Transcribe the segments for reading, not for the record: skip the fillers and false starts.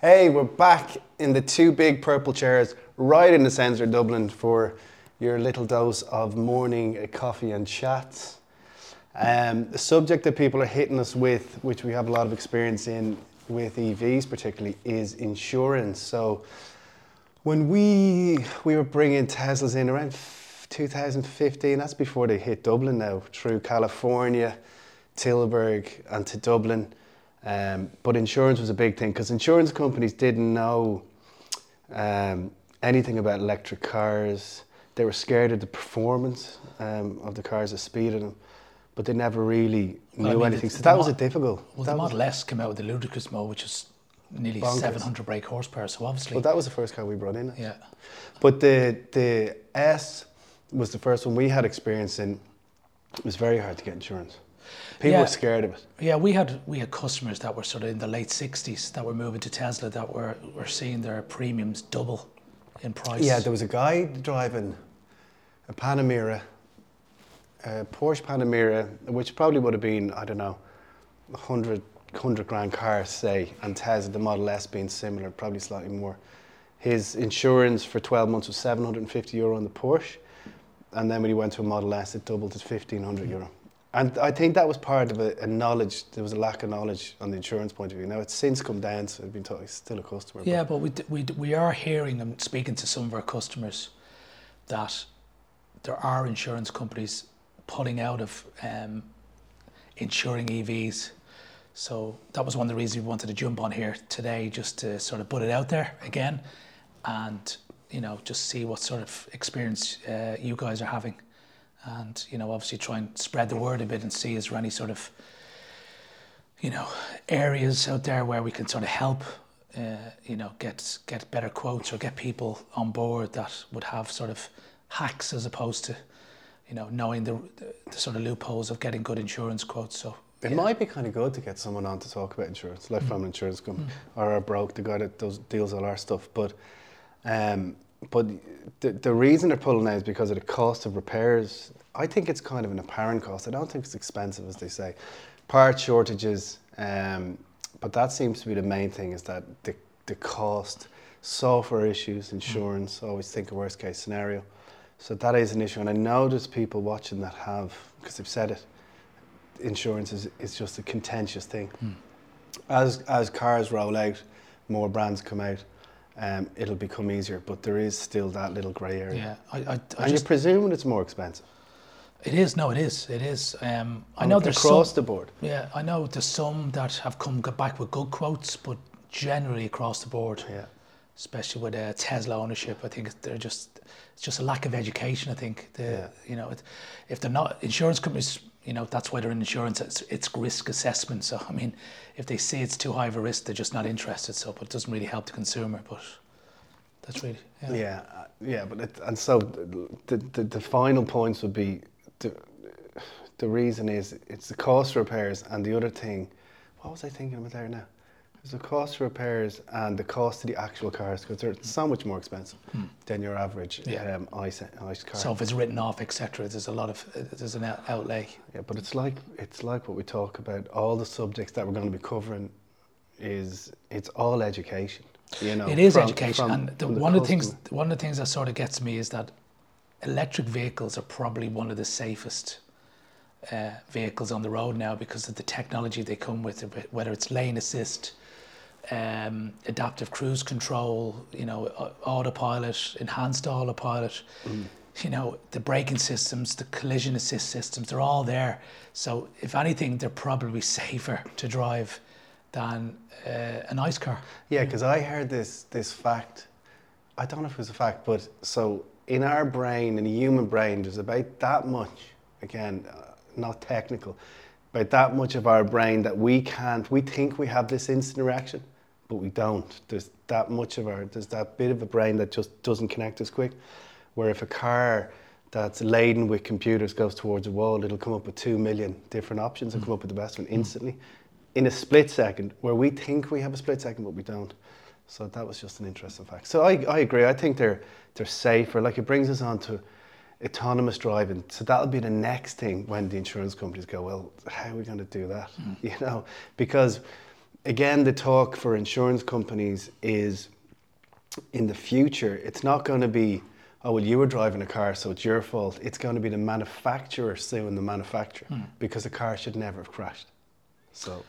Hey, we're back in the two big purple chairs right in the centre of Dublin for your little dose of morning coffee and chat. A subject that people are hitting us with, which we have a lot of experience in with EVs particularly, is insurance. So when we were bringing Teslas in around 2015, that's before they hit Dublin now, through California, Tilburg and to Dublin. But insurance was a big thing because insurance companies didn't know anything about electric cars. They were scared of the performance of the cars, the speed of them, but they never really knew anything. So that was difficult. Well, the Model S came out with the ludicrous mode, which is nearly 700 brake horsepower. So obviously, well, that was the first car we brought in. Yeah, but the S was the first one we had experience in. It was very hard to get insurance. People were scared of it. Yeah, we had customers that were sort of in the late 60s that were moving to Tesla that were seeing their premiums double in price. Yeah, there was a guy driving a Panamera, a Porsche Panamera, which probably would have been, I don't know, 100 grand car, say, and Tesla, the Model S being similar, probably slightly more. His insurance for 12 months was €750 on the Porsche, and then when he went to a Model S, it doubled to €1,500. And I think that was part of a knowledge. There was a lack of knowledge on the insurance point of view. Now, it's since come down, so I've been talking, still a customer. Yeah, but we are hearing and speaking to some of our customers that there are insurance companies pulling out of insuring EVs. So that was one of the reasons we wanted to jump on here today, just to sort of put it out there again and, you know, just see what sort of experience you guys are having. And, you know, obviously try and spread the word a bit and see is there any sort of, you know, areas out there where we can sort of help, you know, get better quotes or get people on board that would have sort of hacks as opposed to, you know, knowing the sort of loopholes of getting good insurance quotes. So it might be kind of good to get someone on to talk about insurance, like from an insurance company or a broker, the guy that deals all our stuff. But the reason they're pulling out is because of the cost of repairs. I think it's kind of an apparent cost. I don't think it's expensive, as they say. Part shortages, but that seems to be the main thing, is that the cost, software issues, insurance, always think of worst case scenario. So that is an issue. And I know there's people watching that have, because they've said it, insurance is just a contentious thing. As cars roll out, more brands come out. It'll become easier, but there is still that little grey area. Yeah, and you're presuming it's more expensive. It is. No, it is. It is. I know there's across the board. Yeah, I know there's some that have come back with good quotes, but generally across the board. Yeah. Especially with Tesla ownership, I think it's just a lack of education. I think you know, if they're not insurance companies, you know, that's why they're in insurance. It's risk assessment. So I mean, if they see it's too high of a risk, they're just not interested. So, but it doesn't really help the consumer. But that's really But the final points would be the reason is it's the cost of repairs, and the other thing, what was I thinking about there now? It's the cost of repairs and the cost of the actual cars, because they're so much more expensive than your average ICE car. So if it's written off, etc., there's an outlay. Yeah, but it's like what we talk about. All the subjects that we're going to be covering it's all education. You know, it is education, one of the things that sort of gets me is that electric vehicles are probably one of the safest vehicles on the road now because of the technology they come with, whether it's lane assist, adaptive cruise control, you know, autopilot, enhanced autopilot, you know, the braking systems, the collision assist systems, they're all there. So if anything, they're probably safer to drive than an ICE car. Yeah, because I heard this fact, I don't know if it was a fact, but so in our brain, in the human brain, there's about that much, again, not technical, but that much of our brain that we think we have this instant reaction, but we don't. There's that bit of a brain that just doesn't connect as quick, where if a car that's laden with computers goes towards a wall, it'll come up with 2 million different options and come up with the best one instantly in a split second, where we think we have a split second, but we don't. So that was just an interesting fact. So I agree. I think they're safer. Like, it brings us on to autonomous driving. So that'll be the next thing when the insurance companies go, well, how are we going to do that? You know, because again, the talk for insurance companies is in the future, it's not going to be, oh, well, you were driving a car, so it's your fault. It's going to be the manufacturer suing the manufacturer because the car should never have crashed. So,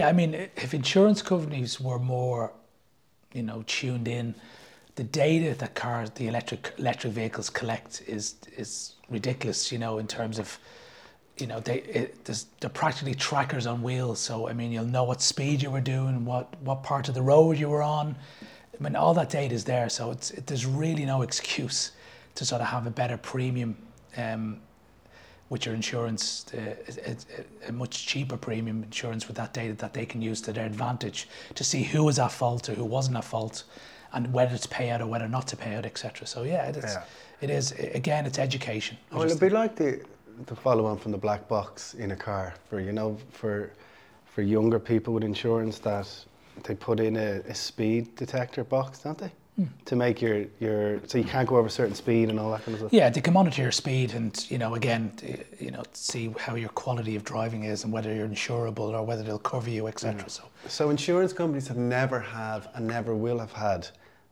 I mean, if insurance companies were more, you know, tuned in, the data that cars, the electric vehicles collect is ridiculous, you know, in terms of, you know, they're practically trackers on wheels. So, I mean, you'll know what speed you were doing, what part of the road you were on. I mean, all that data is there. So there's really no excuse to sort of have a better premium with your insurance, a much cheaper premium insurance with that data that they can use to their advantage to see who was at fault or who wasn't at fault and whether to pay out or whether not to pay out, etc. So, it is. Again, it's education. Well, it'd be like the follow-on from the black box in a car for younger people with insurance that they put in a speed detector box, don't they? To make your so you can't go over a certain speed and all that kind of stuff. Yeah, they can monitor your speed and, you know, again, you know, see how your quality of driving is and whether you're insurable or whether they'll cover you, etc. Mm. So insurance companies have never have and never will have had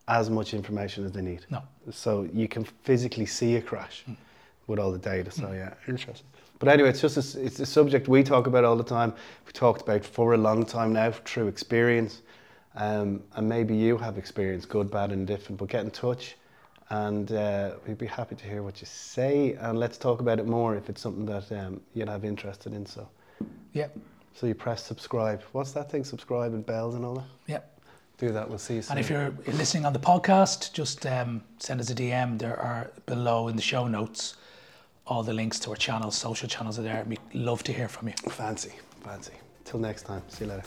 as much information as they need. No. So you can physically see a crash with all the data. So interesting. But anyway, it's a subject we talk about all the time. We've talked about for a long time now through experience. And maybe you have experience, good, bad, and different, but get in touch and we'd be happy to hear what you say and let's talk about it more if it's something that you'd have interested in. So, so you press subscribe. What's that thing? Subscribe and bells and all that? Yep. Do that, we'll see you soon. And if you're listening on the podcast, just send us a DM. There are below in the show notes all the links to our channels, social channels are there. We'd love to hear from you. Fancy. Till next time. See you later.